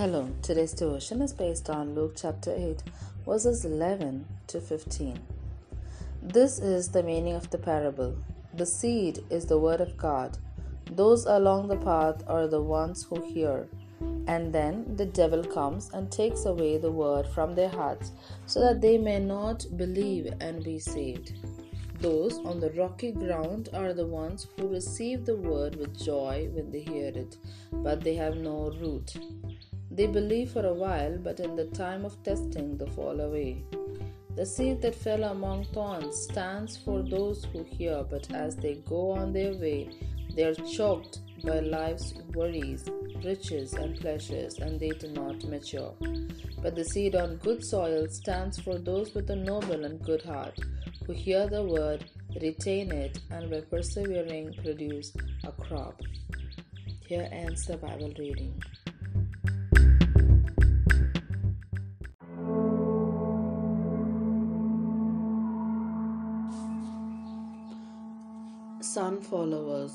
Hello, today's devotion is based on Luke chapter 8, verses 11 to 15. This is the meaning of the parable. The seed is the word of God. Those along the path are the ones who hear. And then the devil comes and takes away the word from their hearts, so that they may not believe and be saved. Those on the rocky ground are the ones who receive the word with joy when they hear it, but they have no root. They believe for a while, but in the time of testing they fall away. The seed that fell among thorns stands for those who hear, but as they go on their way, they are choked by life's worries, riches, and pleasures, and they do not mature. But the seed on good soil stands for those with a noble and good heart, who hear the word, retain it, and by persevering produce a crop. Here ends the Bible reading. Sun followers.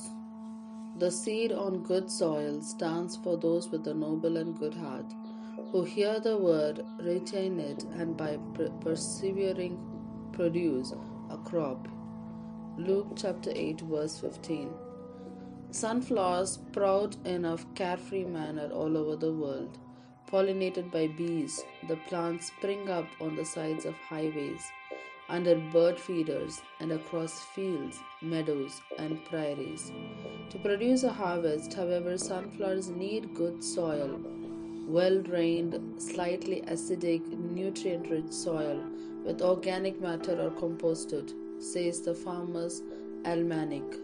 The seed on good soil stands for those with a noble and good heart, who hear the word, retain it, and by persevering produce a crop. Luke chapter 8 verse 15. Sunflowers sprout in a carefree manner all over the world. Pollinated by bees, the plants spring up on the sides of highways, under bird feeders, and across fields, meadows, and prairies. To produce a harvest, however, sunflowers need good soil, well-drained, slightly acidic, nutrient-rich soil with organic matter or composted, says the Farmer's Almanac.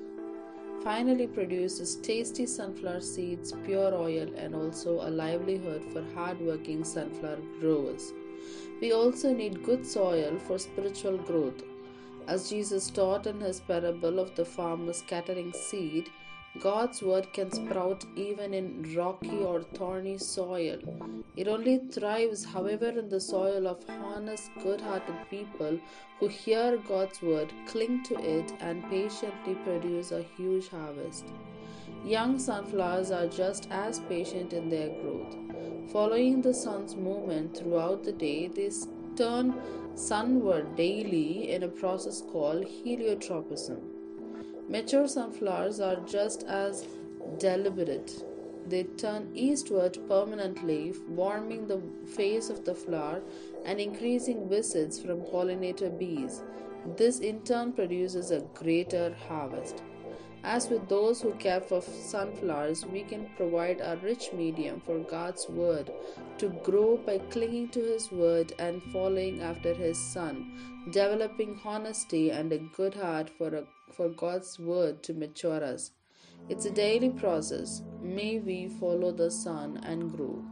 Finally produces tasty sunflower seeds, pure oil, and also a livelihood for hard-working sunflower growers. We also need good soil for spiritual growth. As Jesus taught in his parable of the farmer scattering seed, God's word can sprout even in rocky or thorny soil. It only thrives, however, in the soil of honest, good-hearted people who hear God's word, cling to it, and patiently produce a huge harvest. Young sunflowers are just as patient in their growth. Following the sun's movement throughout the day, they turn sunward daily in a process called heliotropism. Mature sunflowers are just as deliberate. They turn eastward permanently, warming the face of the flower and increasing visits from pollinator bees. This in turn produces a greater harvest. As with those who care for sunflowers, we can provide a rich medium for God's word to grow by clinging to his word and following after his Son, developing honesty and a good heart for God's word to mature us. It's a daily process. May we follow the Son and grow.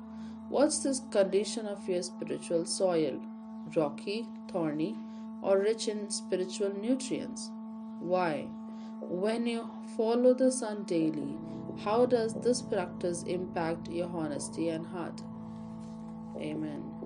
What's this condition of your spiritual soil? Rocky, thorny, or rich in spiritual nutrients? Why? When you follow the Son daily, how does this practice impact your honesty and heart? Amen.